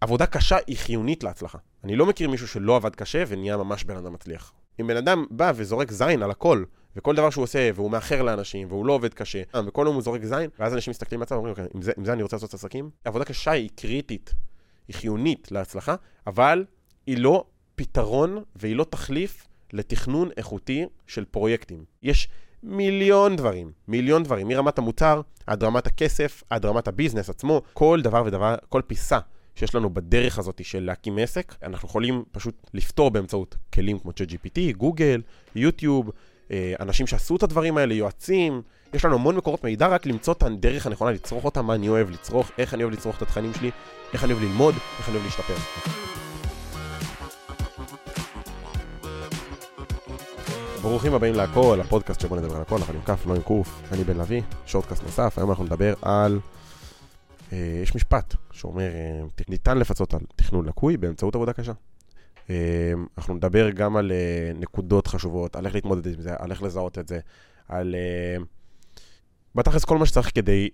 עבודה קשה היא חיונית להצלחה. אני לא מכיר מישהו שלא עבד קשה ונהיה ממש בן אדם מצליח. אם בן אדם בא וזורק זין על הכל, וכל דבר שהוא עושה, והוא מאחר לאנשים, והוא לא עובד קשה, וכל יום הוא זורק זין, ואז אנשים מסתכלים מצב, אומרים, אוקיי, עם זה אני רוצה לעשות עסקים? עבודה קשה היא קריטית, היא חיונית להצלחה, אבל היא לא פתרון והיא לא תחליף לתכנון איכותי של פרויקטים. יש מיליון דברים, מרמת המוצר, עד רמת הכסף, עד רמת הביזנס עצמו, כל דבר ודבר, כל פיסה שיש לנו בדרך הזאת של להקים עסק, אנחנו יכולים פשוט לפתור באמצעות כלים כמו ChatGPT, גוגל, יוטיוב, אנשים שעשו את הדברים האלה, יועצים, יש לנו המון מקורות מידע, רק למצוא את הדרך הנכונה, לצרוך אותה, מה אני אוהב לצרוך, איך אני אוהב לצרוך את התכנים שלי, איך אני אוהב ללמוד, איך אני אוהב להשתפר. ברוכים הבאים להכל, הפודקאסט שבו נדבר על הכל, אנחנו עם כף, לא עם קוף, אני בן לוי, שורטקאסט נוסף, היום אנחנו נדבר על... יש משפט שאומר, ניתן לפצות על תכנון לקוי באמצעות עבודה קשה. אנחנו נדבר גם על נקודות חשובות, על איך להתמודד עם זה, על איך לזהות את זה, על בתכלס כל מה שצריך כדי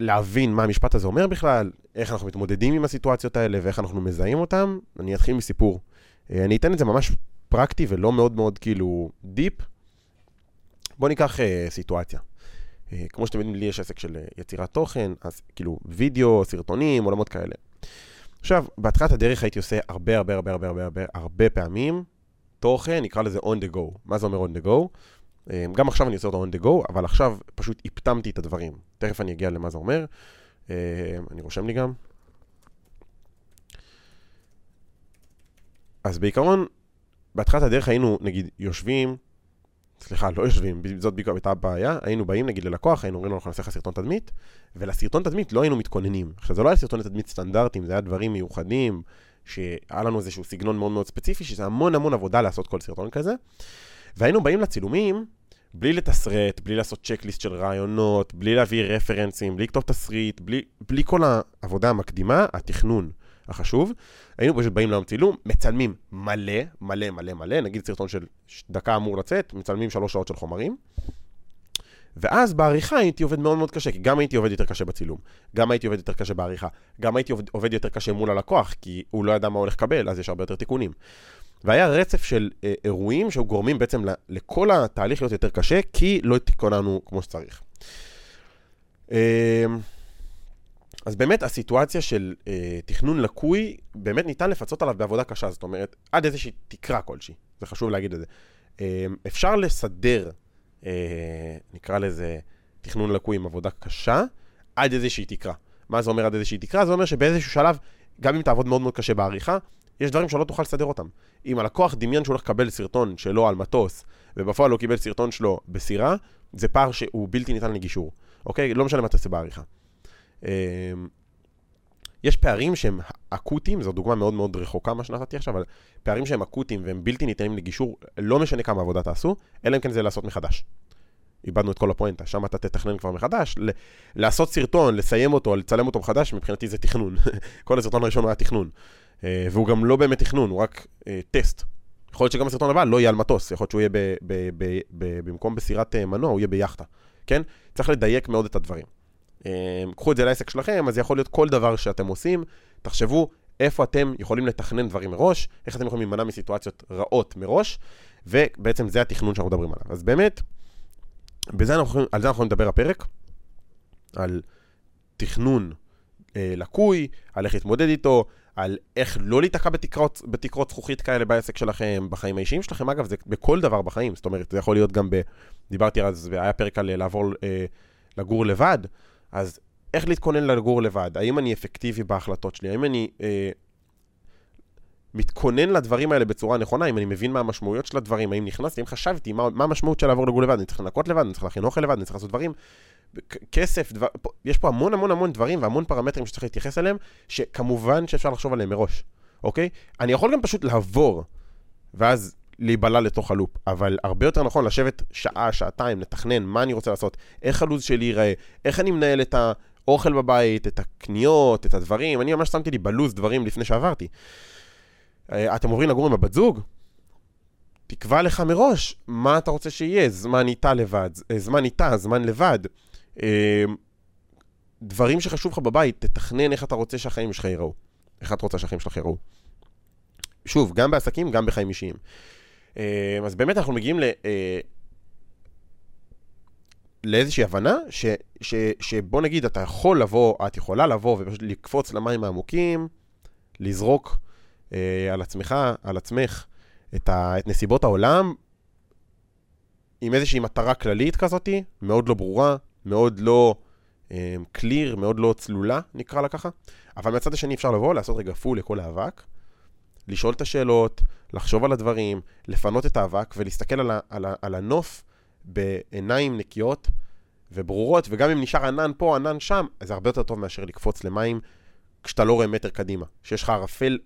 להבין מה המשפט הזה אומר בכלל, איך אנחנו מתמודדים עם הסיטואציות האלה ואיך אנחנו מזהים אותם. אני אתחיל מסיפור. אני אתן את זה ממש פרקטי ולא מאוד מאוד כאילו דיפ. בוא ניקח סיטואציה. כמו שאתם יודעים, לי יש עסק של יצירת תוכן, אז כאילו וידאו, סרטונים, עולמות כאלה. עכשיו, בהתחלת הדרך הייתי עושה הרבה פעמים תוכן, נקרא לזה on the go. מה זה אומר on the go? גם עכשיו אני עושה אותו on the go, אבל עכשיו פשוט הפתמתי את הדברים. תכף אני אגיע למה זה אומר. אני רושם לי גם. אז בעיקרון, בהתחלת הדרך היינו, נגיד, לא יושבים, זאת בעיקר הייתה הבעיה, היינו באים נגיד ללקוח, היינו אומרים לו, אנחנו נעשה לך סרטון תדמית, ולסרטון תדמית לא היינו מתכוננים. עכשיו, זה לא היה סרטון תדמית סטנדרטים, זה היה דברים מיוחדים, שהיה לנו איזשהו סגנון מאוד מאוד ספציפי, שזה המון המון עבודה לעשות כל סרטון כזה, והיינו באים לצילומים, בלי לתסרט, בלי לעשות צ'קליסט של רעיונות, בלי להביא רפרנסים, בלי לכתוב תסריט, בלי כל העבודה המקדימה, התכנון החשוב. היינו פשוט באים ליום צילום, מצלמים מלא, נגיד סרטון של דקה אמור לצאת, מצלמים 3 שעות של חומרים, ואז בעריכה הייתי עובד מאוד מאוד קשה, כי גם הייתי עובד יותר קשה בצילום, גם הייתי עובד יותר קשה בעריכה, גם הייתי עובד יותר קשה מול הלקוח, כי הוא לא ידע מה הולך לקבל, אז יש הרבה יותר תיקונים. והיה רצף של אירועים שגורמים בעצם לכל התהליך להיות יותר קשה, כי לא תיקוננו כמו שצריך. אז באמת הסיטואציה של תכנון לקוי, באמת ניתן לפצות עליו בעבודה קשה, זאת אומרת, עד איזושהי תקרה כלשהי, זה חשוב להגיד את זה. אפשר לסדר, נקרא לזה, תכנון לקוי עם עבודה קשה, עד איזושהי תקרה. מה זה אומר עד איזושהי תקרה? זה אומר שבאיזשהו שלב, גם אם תעבוד מאוד מאוד קשה בעריכה, יש דברים שלא תוכל לסדר אותם. אם הלקוח דמיין שהוא הולך לקבל סרטון שלו על מטוס, ובפועל הוא קיבל סרטון שלו בסירה, זה פער שהוא בלתי ניתן לגישור. אוקיי? לא משנה מה תעשה בעריכה. יש פערים שהם אקוטיים, זו דוגמה מאוד מאוד רחוקה מה שנתתי עכשיו, אבל פערים שהם אקוטיים והם בלתי ניתנים לגישור, לא משנה כמה עבודה תעשו, אלא אם כן זה לעשות מחדש. איבדנו את כל הפואנטה, שם אתה תתכנן כבר מחדש, לעשות סרטון, לסיים אותו, לצלם אותו מחדש, מבחינתי זה תכנון. כל הסרטון הראשון היה תכנון, והוא גם לא באמת תכנון, הוא רק טסט. יכול להיות שגם הסרטון הבא לא יהיה על מטוס, יכול להיות שהוא יהיה במקום בסירת מנוע, הוא יהיה ביחטה, כן? צריך לדייק מאוד את הדברים. קחו את זה לעסק שלכם, אז יכול להיות כל דבר שאתם עושים, תחשבו איפה אתם יכולים לתכנן דברים מראש, איך אתם יכולים למנע מסיטואציות רעות מראש, ובעצם זה התכנון שאנחנו מדברים עליו. אז באמת, על זה אנחנו נדבר הפרק, על תכנון לקוי, על איך להתמודד איתו, על איך לא להתעקע בתקרות זכוכית כאלה בעסק שלכם, בחיים האישיים שלכם, אגב, זה בכל דבר בחיים, זאת אומרת, זה יכול להיות גם דיברתי אז, והיה פרק על לעבור לגור לבד, אז איך להתכונן לגור לבד? האם אני אפקטיבי בהחלטות שלי? האם אני מתכונן לדברים האלה בצורה נכונה? האם אני מבין מה המשמעויות של הדברים? האם נכנסתי? האם חשבתי מה המשמעות של לעבור לגור לבד? אני צריך לנקות לבד, אני צריך להכין אוכל לבד, אני צריך לעשות דברים, כסף, יש פה המון המון המון דברים והמון פרמטרים שצריך להתייחס אליהם, שכמובן שאפשר לחשוב עליהם מראש, אוקיי? אני יכול גם פשוט לעבור, ואז להיבלה לתוך הלופ, אבל הרבה יותר נכון לשבת שעה, שעתיים, לתכנן מה אני רוצה לעשות, איך הלוז שלי ייראה, איך אני מנהל את האוכל בבית, את הקניות, את הדברים, אני ממש שמתי לי בלוז דברים לפני שעברתי. אתם עוברים לגור עם הבת זוג? תקבע לך מראש מה אתה רוצה שיהיה, זמן איתה לבד, זמן איתה, זמן לבד, דברים שחשוב לך בבית, תתכנן איך אתה רוצה שהחיים שלך ייראו, איך את רוצה שהחיים שלך יראו. שוב, גם בעסקים, גם בחיים אישיים. אז באמת אנחנו מגיעים לאיזושהי הבנה, שבוא נגיד, אתה יכול לבוא, את יכולה לבוא, ופשוט לקפוץ למים העמוקים, לזרוק על עצמך, על עצמך, את נסיבות העולם, עם איזושהי מטרה כללית כזאת, מאוד לא ברורה, מאוד לא קליר, מאוד לא צלולה, נקרא לה ככה. אבל מהצד השני אפשר לבוא, לעשות רגע פול לכל האבק, לשאול את השאלות, לחשוב על הדברים, לפנות את האבק, ולהסתכל על הנוף בעיניים נקיות וברורות, וגם אם נשאר ענן פה, ענן שם, אז זה הרבה יותר טוב מאשר לקפוץ למים, כשאתה לא רואה מטר קדימה. שיש לך ערפל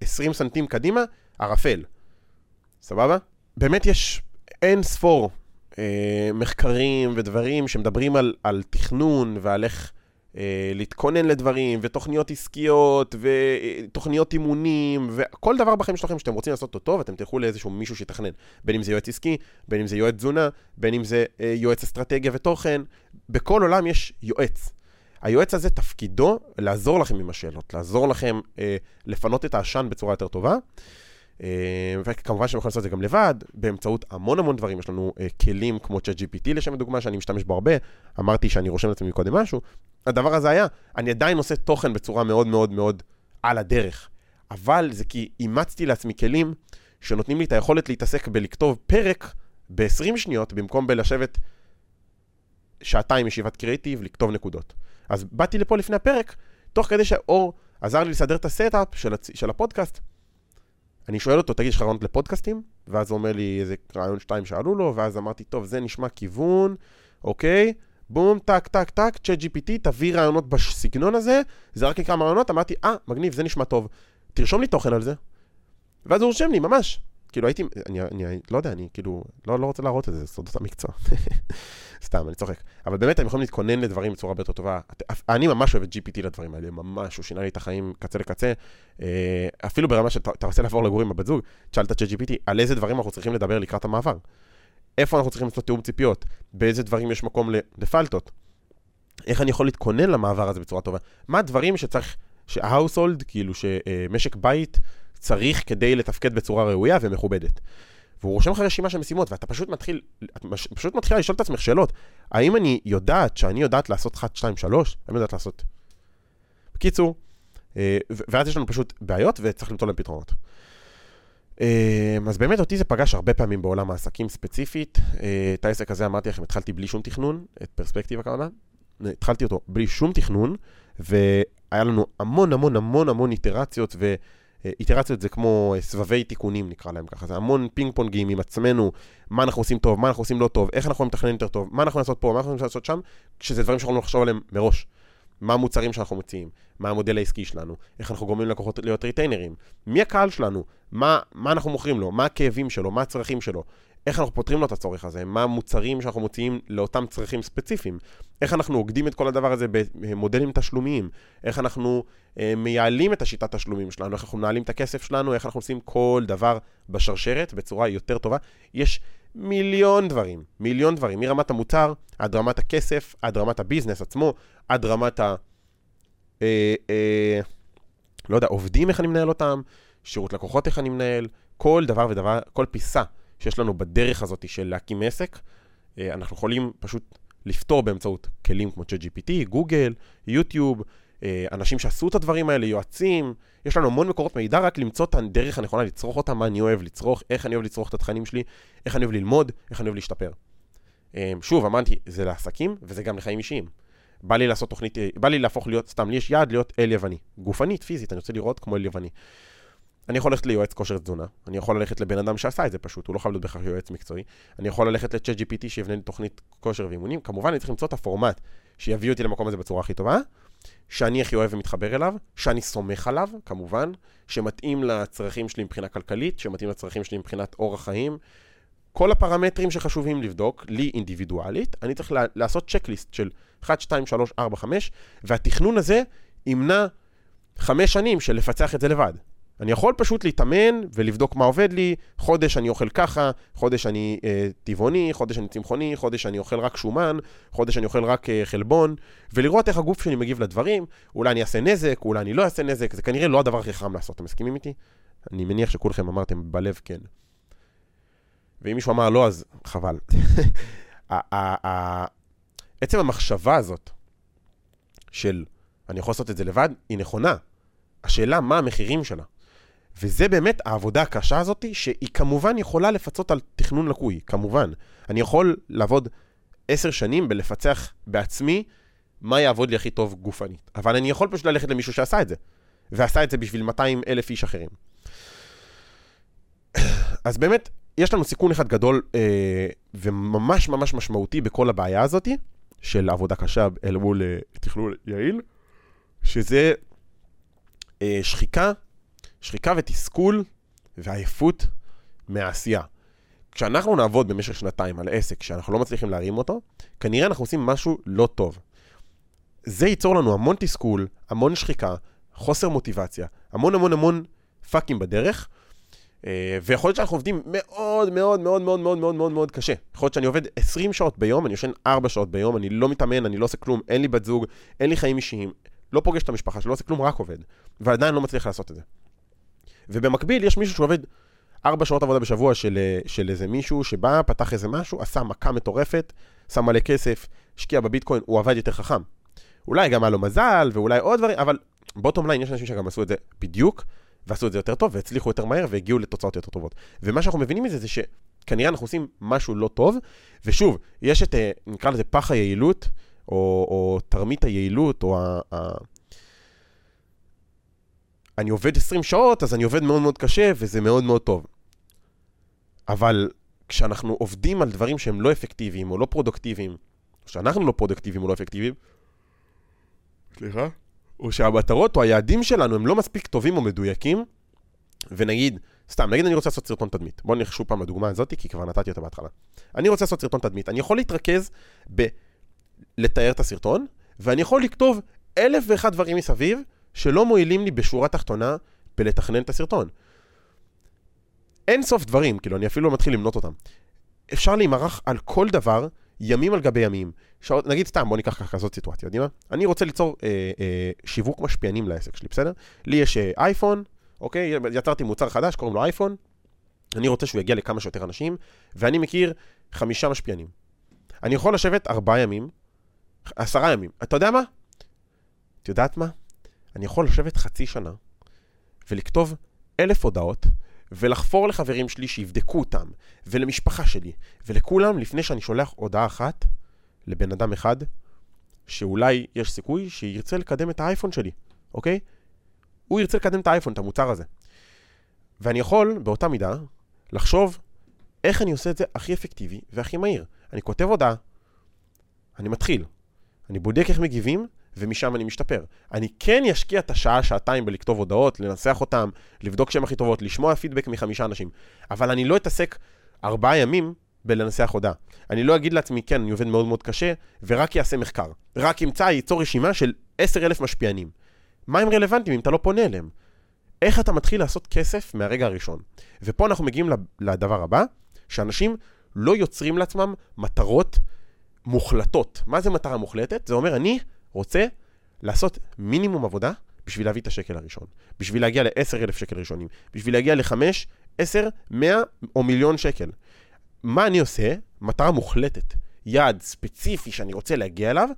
20 סנטים קדימה, ערפל. סבבה? באמת יש אין ספור מחקרים ודברים שמדברים על תכנון ועל איך להתכונן לדברים ותוכניות עסקיות ותוכניות אימונים וכל דבר בחיים שלכם שאתם רוצים לעשות אותו ואתם תלכו לאיזשהו מישהו שיתכנן, בין אם זה יועץ עסקי, בין אם זה יועץ תזונה, בין אם זה יועץ אסטרטגיה ותוכן. בכל עולם יש יועץ. היועץ הזה תפקידו לעזור לכם עם השאלות, לעזור לכם לפנות את העשן בצורה יותר טובה, וכמובן שאתם יכולים לעשות את זה גם לבד, באמצעות המון המון דברים. יש לנו כלים כמו ChatGPT לשם הדוגמה, שאני משתמש בו הרבה, אמרתי שאני רושם לעצמי קודם משהו, הדבר הזה היה, אני עדיין עושה תוכן בצורה מאוד מאוד מאוד על הדרך, אבל זה כי אימצתי לעצמי כלים שנותנים לי את היכולת להתעסק בלכתוב פרק ב-20 שניות, במקום בלשבת שעתיים ישיבת קריאיטיב, לכתוב נקודות. אז באתי לפה לפני הפרק, תוך כדי שאור עזר לי לסדר את הסטאפ של הפודקאסט, אני שואל אותו, תגיד, יש לך רעיונות לפודקאסטים? ואז הוא אומר לי איזה רעיון 2 שאלו לו, ואז אמרתי, טוב, זה נשמע כיוון, אוקיי, בום, טק, טק, טק, ChatGPT, תביא רעיונות בסגנון הזה, זה רק כמה רעיונות, אמרתי, מגניב, זה נשמע טוב, תרשום לי תוכן על זה. ואז הוא רושם לי, ממש. כאילו הייתי, אני לא יודע, אני כאילו לא רוצה להראות את זה, סודות המקצוע. סתם, אני צוחק. אבל באמת, הם יכולים להתכונן לדברים בצורה יותר טובה. אני ממש אוהב את GPT לדברים האלה, ממש, הוא שינה לי את החיים קצה לקצה. אפילו ברמה שאתה רוצה לעבור לגורים עם הבת זוג, שאלת את GPT, על איזה דברים אנחנו צריכים לדבר לקראת המעבר? איפה אנחנו צריכים לעשות תיאום ציפיות? באיזה דברים יש מקום לפלטות? איך אני יכול להתכונן למעבר הזה בצורה טובה? מה הדברים שצריך, שה-household, כאילו שמשק בית, צריך כדי לתפקד בצורה ראויה ומכובדת. והוא רושם לך רשימה של משימות, ואתה פשוט מתחילה לשאול את עצמך שאלות. האם אני יודעת שאני יודעת לעשות 1, 2, 3? האם יודעת לעשות? בקיצור, ואז יש לנו פשוט בעיות, וצריך למצוא להם פתרונות. אז באמת אותי זה פגש הרבה פעמים בעולם העסקים ספציפית. את העסק הזה אמרתי לכם, התחלתי בלי שום תכנון, את פרספקטיבה כמובן. התחלתי אותו בלי שום תכנון, והיה לנו המון המון המון המון איטרציות ו... איטרציות זה כמו סבבי תיקונים, נקרא להם ככה. זה המון פינג פונגים עם עצמנו, מה אנחנו עושים טוב, מה אנחנו עושים לא טוב, איך אנחנו מתכננים יותר טוב, מה אנחנו נעשות פה, מה אנחנו נעשות שם, כשזה דברים שאנחנו נחשוב עליהם מראש. מה המוצרים שאנחנו מציעים, מה המודל העסקי שלנו, איך אנחנו גורמים ללקוחות להיות ריטיינרים, מי הקהל שלנו, מה אנחנו מוכרים לו, מה הכאבים שלו, מה הצרכים שלו, איך אנחנו פותרים לו את הצורך הזה, מה המוצרים שאנחנו מוציאים לאותם צרכים ספציפיים, איך אנחנו עוקדים את כל הדבר הזה במודלים תשלומיים, איך אנחנו מייעלים את השיטת תשלומים שלנו, איך אנחנו מנהלים את הכסף שלנו, איך אנחנו עושים כל דבר בשרשרת בצורה יותר טובה. יש מיליון דברים, מרמת המוצר, עד רמת הכסף, עד רמת הביזנס עצמו, עד רמת לא יודע, עובדים איך אני מנהל אותם, שירות לקוחות איך אני מנהל, כל דבר ודבר, כל פיסה שיש לנו בדרך הזאת של להקים עסק, אנחנו יכולים פשוט לפתור באמצעות כלים כמו ChatGPT, גוגל, יוטיוב, אנשים שעשו את הדברים האלה, יועצים, יש לנו המון מקורות מידע, רק למצוא את הדרך הנכונה, לצרוך אותה, מה אני אוהב לצרוך, איך אני אוהב לצרוך את התכנים שלי, איך אני אוהב ללמוד, איך אני אוהב להשתפר. שוב, אמרתי, זה לעסקים, וזה גם לחיים אישיים. בא לי לעשות תוכנית, בא לי להפוך להיות, סתם לי יש יעד להיות אל יווני. גופנית, פיזית, אני רוצה לראות כמו אל יווני. אני יכול ללכת ליועץ כושר תזונה, אני יכול ללכת לבן אדם שעשה את זה פשוט, הוא לא חייב להיות בכלל יועץ מקצועי, אני יכול ללכת ל-ChatGPT שיבנה לי תוכנית כושר ואימונים, כמובן אני צריך למצוא את הפורמט שיביא אותי למקום הזה בצורה הכי טובה, שאני הכי אוהב ומתחבר אליו, שאני סומך עליו, כמובן, שמתאים לצרכים שלי מבחינה כלכלית, שמתאים לצרכים שלי מבחינת אורח חיים, כל הפרמטרים שחשובים לבדוק, לי אינדיבידואלית, אני צריך לעשות צ'קליסט של 1, 2, 3, 4, 5, והתכנון הזה ימנע 5 שנים של לפצח את זה לבד. אני יכול פשוט להתאמן ולבדוק מה עובד לי, חודש אני אוכל ככה, חודש אני טבעוני, חודש אני צמחוני, חודש אני אוכל רק שומן, חודש אני אוכל רק חלבון, ולראות איך הגוף שלי מגיב לדברים, אולי אני אעשה נזק, אולי אני לא אעשה נזק, זה כנראה לא הדבר הכי חם לעשות, אתם מסכימים איתי? אני מניח שכולכם אמרתם בלב כן. ואם מישהו אמר לא, אז חבל. עצם המחשבה הזאת של אני יכול לעשות את זה לבד, היא נכונה. השאלה מה המחירים שלה. וזה באמת העבודה הקשה הזאת, שהיא כמובן יכולה לפצות על תכנון לקוי, כמובן. אני יכול לעבוד 10 שנים בלפצח בעצמי מה יעבוד לי הכי טוב גופנית. אבל אני יכול פשוט ללכת למישהו שעשה את זה. ועשה את זה בשביל 200,000 איש אחרים. אז באמת, יש לנו סיכון אחד גדול וממש ממש משמעותי בכל הבעיה הזאת, של עבודה קשה אל מול תכלול יעיל, שזה שחיקה ותסכול ועייפות מהעשייה. כשאנחנו נעבוד במשך 2 על עסק שאנחנו לא מצליחים להרים אותו, כנראה אנחנו עושים משהו לא טוב. זה ייצור לנו המון תסכול, המון שחיקה, חוסר מוטיבציה, המון המון המון פאקים בדרך, ויכול להיות שאנחנו עובדים מאוד מאוד מאוד מאוד מאוד מאוד מאוד מאוד קשה. יכול להיות שאני עובד 20 שעות ביום, אני יושן 4 שעות ביום, אני לא מתאמן, אני לא עושה כלום, אין לי בת זוג, אין לי חיים אישיים, לא פוגש את המשפחה, שלא עושה כלום, רק עובד. ועדיין לא מצליח לעשות את זה. ובמקביל יש מישהו שעובד 4 שעות עבודה בשבוע של איזה מישהו שבא, פתח איזה משהו, עשה מכה מטורפת, שם מלא כסף, השקיע בביטקוין, הוא עבד יותר חכם. אולי גם היה לו מזל, ואולי עוד דברים, אבל בוטום ליין יש אנשים שגם עשו את זה בדיוק, ועשו את זה יותר טוב, והצליחו יותר מהר, והגיעו לתוצאות יותר טובות. ומה שאנחנו מבינים מזה זה שכנראה אנחנו עושים משהו לא טוב, ושוב, יש את, נקרא לזה פח היעילות, או תרמית היעילות, או אני עובד 20 שעות, אז אני עובד מאוד מאוד קשה, וזה מאוד מאוד טוב. אבל כשאנחנו עובדים על דברים שהם לא אפקטיביים, או לא פרודוקטיביים, או שאנחנו לא פרודוקטיביים או לא אפקטיביים, סליחה? או שהמטרות או היעדים שלנו הם לא מספיק טובים או מדויקים, ונגיד, סתם, נגיד אני רוצה לעשות סרטון תדמית. בואו נלך שוב פעם לדוגמה הזאת, כי כבר נתתי אותה בהתחלה. אני רוצה לעשות סרטון תדמית. אני יכול להתרכז לתאר את הסרטון, ואני יכול לכתוב 1,001 דברים מסביב, שלא מועילים לי בשורה תחתונה בלתכנן את הסרטון. אין סוף דברים, כאילו אני אפילו מתחיל למנות אותם. אפשר להימרח על כל דבר, ימים על גבי ימים, נגיד סתם, בוא ניקח כזאת סיטואציה, יודעים מה? אני רוצה ליצור שיווק משפיענים לעסק שלי, בסדר? לי יש אייפון, אוקיי? יצרתי מוצר חדש, קוראים לו אייפון, אני רוצה שהוא יגיע לכמה שיותר אנשים, ואני מכיר 5 משפיענים. אני יכול לשבת 4 ימים, 10 ימים, אתה יודע מה? את יודעת מה? אני יכול לשבת 0.5 שנה, ולכתוב 1,000 הודעות, ולחפור לחברים שלי שיבדקו אותם, ולמשפחה שלי, ולכולם, לפני שאני שולח הודעה אחת לבן אדם אחד, שאולי יש סיכוי שירצה לקדם את האייפון שלי, אוקיי? הוא ירצה לקדם את האייפון, את המוצר הזה. ואני יכול, באותה מידה, לחשוב איך אני עושה את זה הכי אפקטיבי והכי מהיר. אני כותב הודעה, אני מתחיל, אני בודק איך מגיבים, ומשם אני משתפר. אני כן ישקיע את השעה, 2 בלכתוב הודעות, לנסח אותם, לבדוק שהן הכי טובות, לשמוע פידבק מ5 אנשים. אבל אני לא אתעסק 4 ימים בלנסח הודעה. אני לא אגיד לעצמי, כן, אני עובד מאוד מאוד קשה, ורק יעשה מחקר. רק ימצא, ייצור רשימה של 10,000 משפיענים. מה הם רלוונטיים אם אתה לא פונה אליהם? איך אתה מתחיל לעשות כסף מהרגע הראשון? ופה אנחנו מגיעים לדבר הבא, שאנשים לא יוצרים לעצמם מטרות מוחלטות. מה זה מטרה מוחלטת? זה אומר, אני רוצה לעשות מינימום עבודה בשביל להביא את השקל הראשון, בשביל להגיע ל10,000 שקל ראשונים, בשביל להגיע ל5, 10, 100 או מיליון שקל. מה אני עושה? מטרה מוחלטת, יעד ספציפי שאני רוצה להגיע אליו,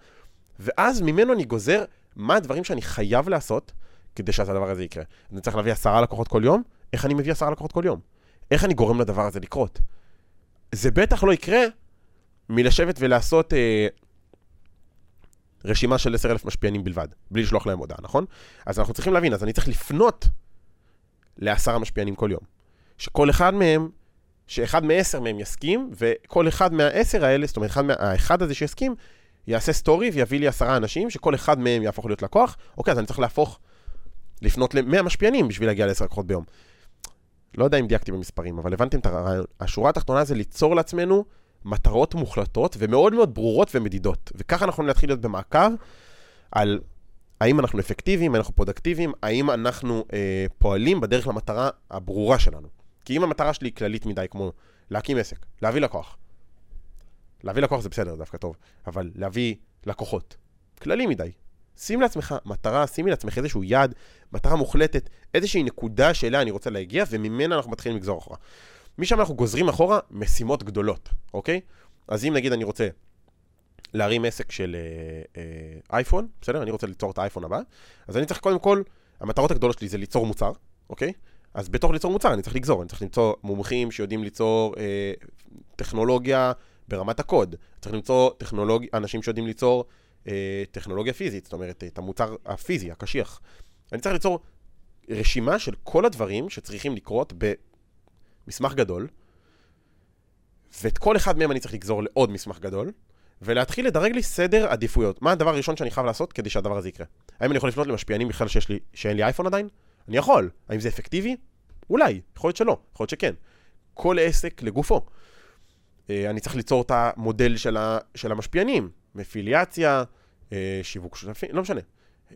ואז ממנו אני גוזר מה הדברים שאני חייב לעשות כדי שהדבר הזה יקרה. אני צריך להביא 10 לקוחות כל יום, איך אני מביא 10 לקוחות כל יום? איך אני גורם לדבר הזה לקרות? זה בטח לא יקרה מלשבת ולעשות רשימה של 10,000 משפיענים בלבד, בלי לשלוח להם הודעה, נכון? אז אנחנו צריכים להבין, אז אני צריך לפנות ל10 משפיענים כל יום, שכל אחד מהם, שאחד מ10 מהם יסכים, וכל אחד מה10 האלה, זאת אומרת, האחד הזה שיסכים, יעשה סטורי ויביא לי 10 אנשים, שכל אחד מהם יהפוך להיות לקוח, אוקיי, אז אני צריך לפנות ל100 משפיענים בשביל להגיע ל10 לקוחות ביום. לא יודע אם דייקתי במספרים, אבל הבנתם את הרעיון. השורה התחתונה זה ליצור לעצמנו מטרות מוחלטות ומאוד מאוד ברורות ומדידות. וככה אנחנו נתחיל להיות במעקב על האם אנחנו אפקטיביים, אנחנו פרודקטיביים, האם אנחנו פועלים בדרך למטרה הברורה שלנו. כי אם המטרה שלי היא כללית מדי, כמו להקים עסק, להביא לקוח. להביא לקוח זה בסדר, דווקא טוב, אבל להביא לקוחות. כללי מדי. שים לעצמך מטרה, שימי לעצמך איזשהו יעד, מטרה מוחלטת, איזושהי נקודה שאליה אני רוצה להגיע, וממנה אנחנו מתחילים לגזור אחורה. משם אנחנו גוזרים אחורה משימות גדולות, אוקיי? אז אם נגיד אני רוצה להרים עסק של אייפון, בסדר? אני רוצה ליצור את האייפון הבא, אז אני צריך קודם כל, המטרות הגדולות שלי זה ליצור מוצר, אוקיי? אז בתוך ליצור מוצר אני צריך לגזור, אני צריך למצוא מומחים שיודעים ליצור טכנולוגיה ברמת הקוד, צריך למצוא אנשים שיודעים ליצור טכנולוגיה פיזית, זאת אומרת, את המוצר הפיזי, הקשיח. אני צריך ליצור רשימה של כל הדברים שצריכים לקרות במסמך גדול, ואת כל אחד מהם אני צריך לגזור לעוד מסמך גדול, ולהתחיל לדרג לי סדר עדיפויות. מה הדבר הראשון שאני חייב לעשות כדי שהדבר הזה יקרה? האם אני יכול לפנות למשפיענים בכלל שאין לי אייפון עדיין? אני יכול. האם זה אפקטיבי? אולי. יכול להיות שלא. יכול להיות שכן. כל עסק לגופו. אני צריך ליצור את המודל של המשפיענים. אפיליאציה, שיווק שותפים, לא משנה.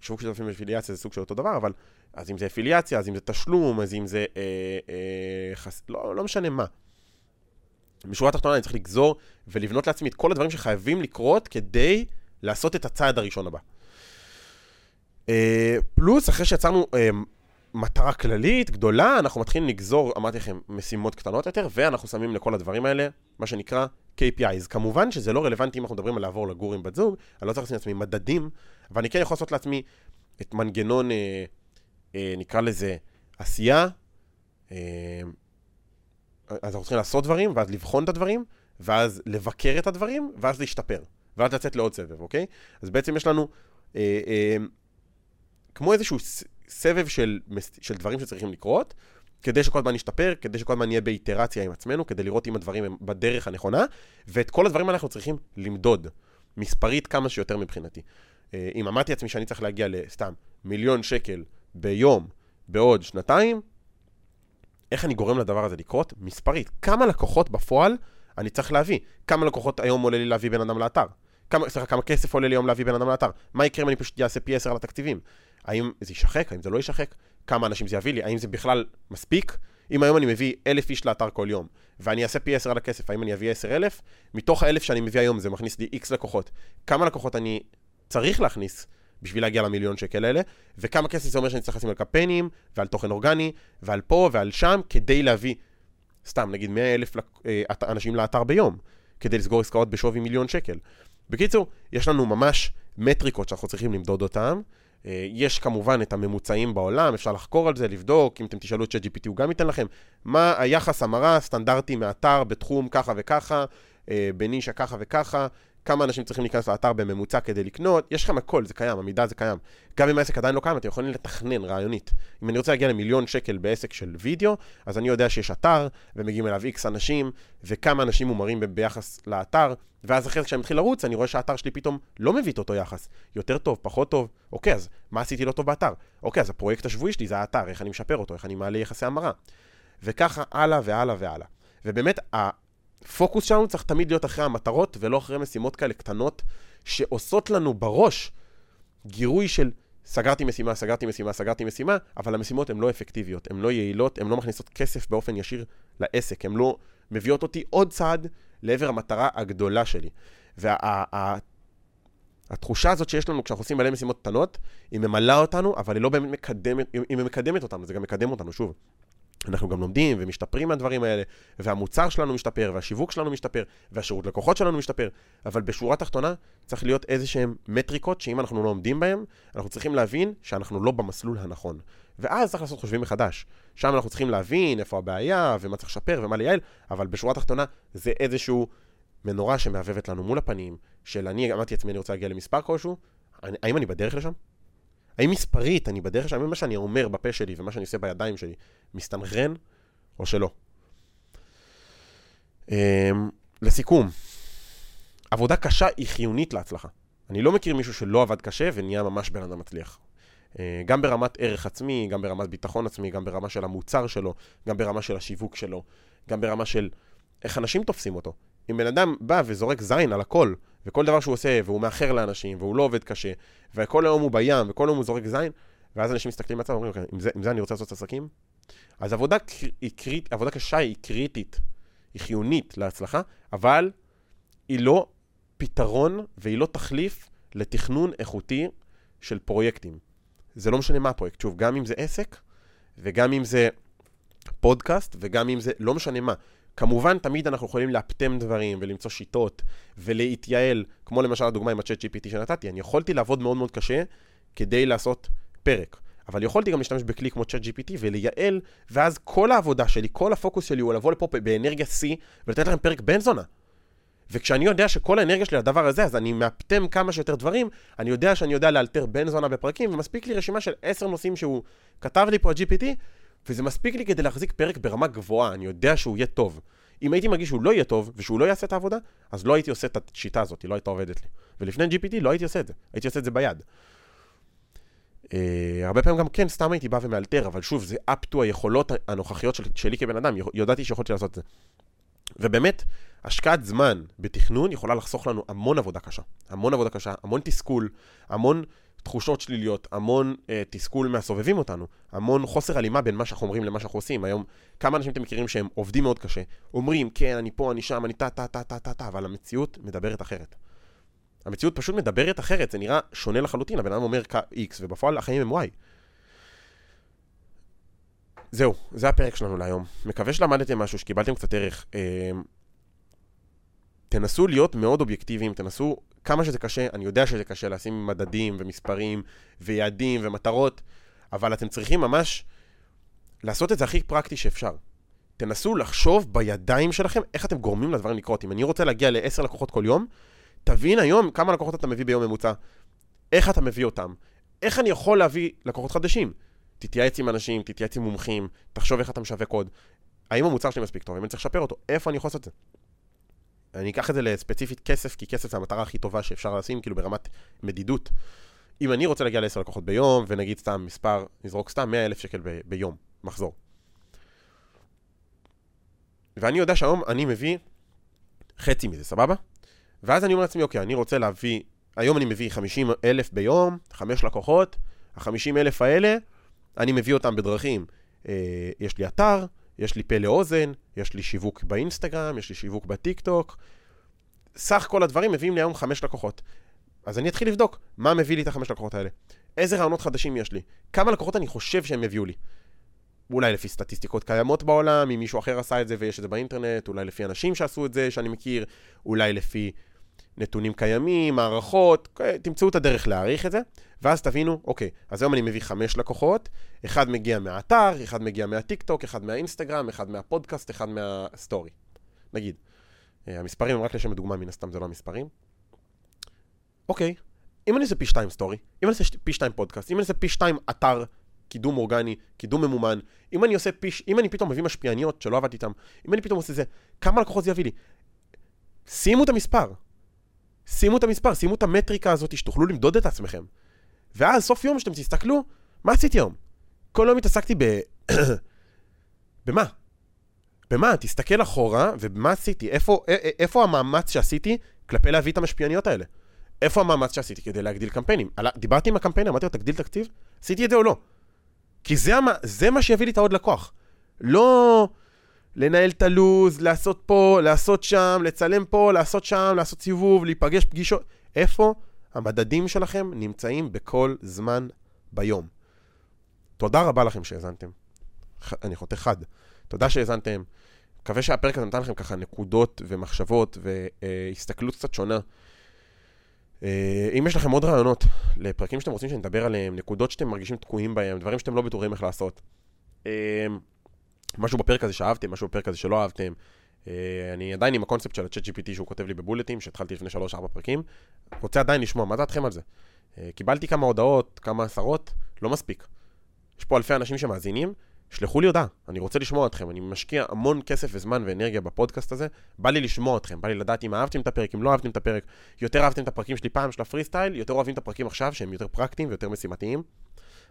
שיווק שותפים ואפיליאציה זה סוג של אותו דבר, אבל אז אם זה אפיליאציה, אז אם זה תשלום, אז אם זה לא משנה מה. משורה התחתונה אני צריך לגזור ולבנות לעצמי את כל הדברים שחייבים לקרות כדי לעשות את הצעד הראשון הבא. פלוס, אחרי שיצרנו מטרה כללית, גדולה, אנחנו מתחילים לגזור, אמרתי לכם, משימות קטנות יותר, ואנחנו שמים לכל הדברים האלה, מה שנקרא KPIs. כמובן שזה לא רלוונטי אם אנחנו מדברים על לעבור לגור עם בת זוג, אני לא צריך לעשות לעצמי מדדים, אבל אני כן יכול לעשות לעצמי את מנגנון, נקרא לזה, עשייה, אז אנחנו צריכים לעשות דברים, ואז לבחון את הדברים, ואז לבקר את הדברים, ואז להשתפר, ואז לצאת לעוד סבב, אוקיי? אז בעצם יש לנו כמו איזשהו סבב של דברים שצריכים לקרות, כדי שכל הזמן נשתפר, כדי שכל הזמן נהיה באיטרציה עם עצמנו, כדי לראות אם הדברים הם בדרך הנכונה, ואת כל הדברים אנחנו צריכים למדוד, מספרית כמה שיותר מבחינתי. אם אמרתי לעצמי שאני צריך להגיע לסתם 1,000,000 שקל ביום, בעוד 2 שנתיים, איך אני גורם לדבר הזה לקרות? מספרית. כמה לקוחות בפועל אני צריך להביא? כמה לקוחות היום עולה לי להביא בן אדם לאתר? כמה כסף עולה לי היום להביא בן אדם לאתר? מה יקרה אם אני פשוט אעשה פי 10 על התקציבים? האם זה ישחק? האם זה לא ישחק? כמה אנשים זה יביא לי? האם זה בכלל מספיק? אם היום אני מביא 1,000 איש לאתר כל יום, ואני אעשה פי 10 על הכסף, האם אני אביא 10,000? מתוך 1,000 שאני מביא היום, זה מכניס לי X לקוחות. כמה לקוחות אני צריך להכניס בשביל להגיע ל1,000,000 שקל האלה, וכמה כסף זה אומר שאני צריך לשים על קמפיינים, ועל תוכן אורגני, ועל פה ועל שם, כדי להביא, סתם, נגיד 100,000 אנשים לאתר ביום, כדי לסגור עסקאות בשווי 1,000,000 שקל. בקיצור, יש לנו ממש מטריקות שאנחנו צריכים למדוד אותן. יש כמובן את הממוצעים בעולם, אפשר לחקור על זה, לבדוק, אם אתם תשאלו את ChatGPT הוא גם ייתן לכם, מה היחס המרה הסטנדרטי מאתר בתחום ככה וככה, בנישה ככה וככה, כמה אנשים צריכים להיכנס לאתר בממוצע כדי לקנות, יש לכם הכל, זה קיים, המידע זה קיים. גם אם העסק עדיין לא קיים, אתם יכולים לתכנן רעיונית. אם אני רוצה להגיע ל1,000,000 שקל בעסק של וידאו, אז אני יודע שיש אתר, ומגיעים אליו X אנשים, וכמה אנשים מומרים ביחס לאתר, ואז אחרי זה כשאני מתחיל לרוץ, אני רואה שהאתר שלי פתאום לא מביא את אותו יחס. יותר טוב, פחות טוב, אוקיי, אז מה עשיתי לא טוב באתר? אוקיי, אז הפרויקט השבועי שלי זה האתר, איך אני משפר אותו, איך אני מעלה יחסי המרה. וככה, הלאה והלאה והלאה. ובאמת, הפוקוס שלנו צריך תמיד להיות אחרי המטרות ולא אחרי משימות כאלה קטנות שעושות לנו בראש גירוי של סגרתי משימה, סגרתי משימה, סגרתי משימה, אבל המשימות הן לא אפקטיביות, הן לא יעילות, הן לא מכניסות כסף באופן ישיר לעסק, הן לא מביאות אותי עוד צעד לעבר המטרה הגדולה שלי. והתחושה הזאת שיש לנו כשאנחנו עושים מלא משימות קטנות, היא ממלאה אותנו, אבל היא לא באמת מקדמת, היא מקדמת אותנו, זה גם מקדם אותנו, שוב. אנחנו גם לומדים ומשתפרים מהדברים האלה, והמוצר שלנו משתפר, והשיווק שלנו משתפר, והשירות לקוחות שלנו משתפר, אבל בשורה תחתונה צריך להיות איזה שהם מטריקות שאם אנחנו לא עומדים בהם, אנחנו צריכים להבין שאנחנו לא במסלול הנכון. ואז צריך לעשות חושבים מחדש. שם אנחנו צריכים להבין איפה הבעיה, ומה צריך לשפר, ומה לייעל, אבל בשורה תחתונה זה איזשהו מנורה שמעבבת לנו מול הפנים, של אני אמרתי לעצמי, אני רוצה להגיע למספר כלשהו, האם אני בדרך לשם? האם מספרית אני בדרך שם, מה שאני אומר בפה שלי ומה שאני עושה בידיים שלי, מסתנכרן או שלא? לסיכום, עבודה קשה היא חיונית להצלחה. אני לא מכיר מישהו שלא עבד קשה ונהיה ממש בן אדם מצליח. גם ברמת ערך עצמי, גם ברמת ביטחון עצמי, גם ברמה של המוצר שלו, גם ברמה של השיווק שלו, גם ברמה של איך אנשים תופסים אותו. אם בן אדם בא וזורק זין על הכל וכל דבר שהוא עושה, והוא מאחר לאנשים, והוא לא עובד קשה, וכל היום הוא בים, וכל היום הוא זורק זין, ואז אנשים מסתכלים מצב, ואומרים, עם זה אני רוצה לעשות עסקים? אז עבודה קשה היא קריטית, היא חיונית להצלחה, אבל היא לא פתרון, והיא לא תחליף לתכנון איכותי של פרויקטים. זה לא משנה מה הפרויקט, שוב, גם אם זה עסק, וגם אם זה פודקאסט, וגם אם זה, לא משנה מה. כמובן, תמיד אנחנו יכולים להפתם דברים, ולמצוא שיטות, ולהתייעל, כמו למשל הדוגמה עם ה-ChatGPT שנתתי. אני יכולתי לעבוד מאוד מאוד קשה, כדי לעשות פרק. אבל יכולתי גם להשתמש בכלי כמו ChatGPT, ולייעל, ואז כל העבודה שלי, כל הפוקוס שלי, הוא לבוא לפה באנרגיה C, ולתת לכם פרק בן זונה. וכשאני יודע שכל האנרגיה שלי לדבר הזה, אז אני מאפתם כמה שיותר דברים, אני יודע שאני יודע לאלתר בן זונה בפרקים, ומספיק לי רשימה של 10 נושאים שהוא כתב לי פה ה-GPT, וזה מספיק לי כדי להחזיק פרק ברמה גבוהה, אני יודע שהוא יהיה טוב. אם הייתי מרגיש שהוא לא יהיה טוב, ושהוא לא יעשה את העבודה, אז לא הייתי עושה את השיטה הזאת, היא לא הייתה עובדת לי. ולפני GPT לא הייתי עושה את זה, הייתי עושה את זה ביד. הרבה פעמים גם כן, סתם הייתי בא ומאלתר, אבל שוב, זה up to היכולות הנוכחיות שלי כבן אדם, יודעתי שיכולתי לעשות את זה. ובאמת, השקעת זמן בתכנון יכולה לחסוך לנו המון עבודה קשה. המון עבודה קשה, המון תסכול, המון תחושות שליליות, המון תסכול מהסובבים אותנו, המון חוסר הלימה בין מה שאנחנו אומרים למה שאנחנו עושים. היום, כמה אנשים אתם מכירים שהם עובדים מאוד קשה, אומרים, כן, אני פה, אני שם, אני טה, אבל המציאות מדברת אחרת. המציאות פשוט מדברת אחרת, זה נראה שונה לחלוטין, הבן אדם אומר X, ובפועל החיים הם Y. זהו, זה הפרק שלנו להיום. מקווה שלמדתם משהו, שקיבלתם קצת ערך. תנסו להיות מאוד אובייקטיביים, תנסו כמה שזה קשה, אני יודע שזה קשה לשים מדדים ומספרים ויעדים ומטרות, אבל אתם צריכים ממש לעשות את זה הכי פרקטי שאפשר. תנסו לחשוב בידיים שלכם איך אתם גורמים לדברים לקרות. אם אני רוצה להגיע ל10 לקוחות כל יום, תבין היום כמה לקוחות אתה מביא ביום ממוצע, איך אתה מביא אותם, איך אני יכול להביא לקוחות חדשים. תתייעץ עם אנשים, תתייעץ עם מומחים, תחשוב איך אתה משווק עוד. האם המוצר שלי מספיק טוב? אם אני צריך לשפר אותו, איפה אני יכול לעשות את זה? אני אקח את זה לספציפית כסף, כי כסף זה המטרה הכי טובה שאפשר לשים, כאילו ברמת מדידות. אם אני רוצה להגיע ל10 לקוחות ביום, ונגיד סתם מספר, נזרוק סתם 100,000 שקל ביום, מחזור. ואני יודע שהיום אני מביא חצי מזה, סבבה? ואז אני אומר לעצמי, אוקיי, אני רוצה להביא, היום אני מביא 50,000 ביום, 5 לקוחות, ה-50,000 האלה, אני מביא אותם בדרכים. יש לי אתר, יש לי פה לאוזן, יש לי שיווק באינסטגרם, יש לי שיווק בטיקטוק. סך כל הדברים מביאים לי היום 5 לקוחות. אז אני אתחיל לבדוק מה מביא לי את ה5 לקוחות האלה. איזה רעיונות חדשים יש לי? כמה לקוחות אני חושב שהם יביאו לי? אולי לפי סטטיסטיקות קיימות בעולם, אם מישהו אחר עשה את זה ויש את זה באינטרנט, אולי לפי אנשים שעשו את זה שאני מכיר, אולי לפי נתונים קיימים, מערכות, תמצאו את הדרך להעריך את זה, ואז תבינו, אוקיי, אז היום אני מביא 5 לקוחות, אחד מגיע מהאתר, אחד מגיע מהטיקטוק, אחד מהאינסטגרם, אחד מהפודקאסט, אחד מהסטורי. נגיד, המספרים הם רק לשם דוגמה, מן הסתם זה לא המספרים. אוקיי, אם אני עושה פי 2 סטורי, אם אני עושה פי 2 פודקאסט, אם אני עושה פי 2 אתר, קידום אורגני, קידום ממומן, אם אני פתאום מביא משפיעניות שלא עבדתי איתם, אם אני פתאום עושה זה, כמה לקוחות זה יביא לי? שימו את המספר. שימו את המספר, שימו את המטריקה הזאת שתוכלו למדוד את עצמכם. ואז סוף יום שאתם תסתכלו, מה עשיתי היום? כל יום התעסקתי במה? במה? תסתכל אחורה, ומה עשיתי? איפה המאמץ שעשיתי כלפי להביא את המשפיעניות האלה? איפה המאמץ שעשיתי כדי להגדיל קמפיינים? דיברתי עם הקמפיין, אמרתי לו, תגדיל תקציב? עשיתי את זה או לא? כי זה מה שיביא לי את העוד לקוח. לא לנהל את הלוז, לעשות פה, לעשות שם, לצלם פה, לעשות שם, לעשות סיבוב, להיפגש פגישות. איפה המדדים שלכם נמצאים בכל זמן ביום? תודה רבה לכם שהזנתם. אני חותך חד. תודה שהזנתם. מקווה שהפרק הזה נתן לכם ככה נקודות ומחשבות והסתכלות קצת שונה. אם יש לכם עוד רעיונות לפרקים שאתם רוצים שנדבר עליהם, נקודות שאתם מרגישים תקועים בהם, דברים שאתם לא בטוחים איך לעשות. משהו בפרק הזה שאהבתם, משהו בפרק הזה שלא אהבתם. אני עדיין עם הקונספט של ה-ChatGPT שהוא כותב לי בבולטים, שהתחלתי לפני 3-4 פרקים. רוצה עדיין לשמוע, מה דעתכם על זה? קיבלתי כמה הודעות, כמה עשרות, לא מספיק. יש פה אלפי אנשים שמאזינים, שלחו לי הודעה, אני רוצה לשמוע אתכם, אני משקיע המון כסף וזמן ואנרגיה בפודקאסט הזה, בא לי לשמוע אתכם, בא לי לדעת אם אהבתם את הפרק, אם לא אהבתם את הפרק, יותר אהבתם את הפרקים שלי פעם, של הפרי סטייל, יותר אוהבים את הפרקים עכשיו, שהם יותר פרקטיים ויותר משימתיים.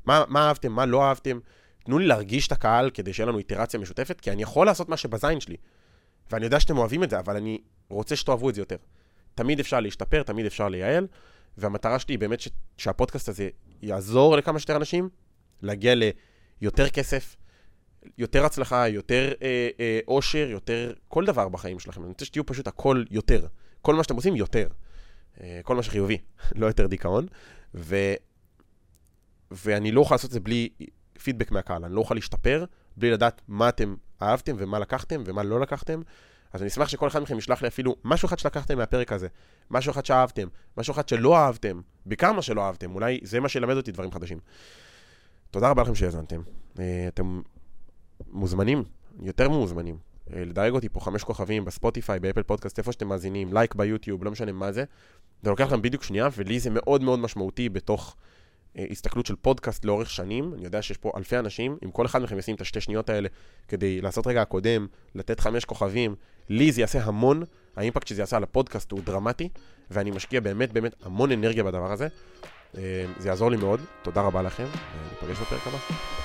מה אהבתם, מה לא אהבתם, תנו לי להרגיש את הקהל כדי שיהיה לנו איטרציה משותפת, כי אני יכול לעשות מה שבזין שלי, ואני יודע שאתם אוהבים את זה, אבל אני רוצה שתאהבו את זה יותר. תמיד אפשר להשתפר, תמיד אפשר לייעל, והמטרה שלי היא באמת שהפודקאסט הזה יעזור לכמה שיותר אנשים, להגיע ליותר כסף, יותר הצלחה, יותר עושר, יותר כל דבר בחיים שלכם. אני רוצה שתהיו פשוט הכל יותר. כל מה שאתם עושים יותר. כל מה שחיובי, לא יותר דיכאון. ואני לא אוכל לעשות את זה בלי פידבק מהקהל. אני לא אוכל להשתפר בלי לדעת מה אתם אהבתם ומה לקחתם ומה לא לקחתם. אז אני אשמח שכל אחד מכם ישלח לי אפילו משהו אחד שלקחתם מהפרק הזה, משהו אחד שאהבתם, משהו אחד שלא אהבתם, בעיקר מה שלא אהבתם. אולי זה מה שילמד אותי דברים חדשים. תודה רבה לכם שהאזנתם. אתם מוזמנים, יותר מוזמנים, לדרג אותי פה 5 כוכבים בספוטיפיי, באפל פודקאסט, איפה שאתם מאזינים, לייק ביוטיוב, לא משנה מה זה. זה לוקח לכם בדיוק שנייה, ולי זה מאוד מאוד משמעותי בתוך הסתכלות של פודקאסט לאורך שנים. אני יודע שיש פה אלפי אנשים, אם כל אחד מכם ישים את ה2 שניות האלה כדי לעשות רגע הקודם, לתת 5 כוכבים, לי זה יעשה המון. האימפקט שזה יעשה על הפודקאסט הוא דרמטי, ואני משקיע באמת באמת המון אנרגיה בדבר הזה. זה יעזור לי מאוד. תודה רבה לכם, ניפגש בפרק הבא.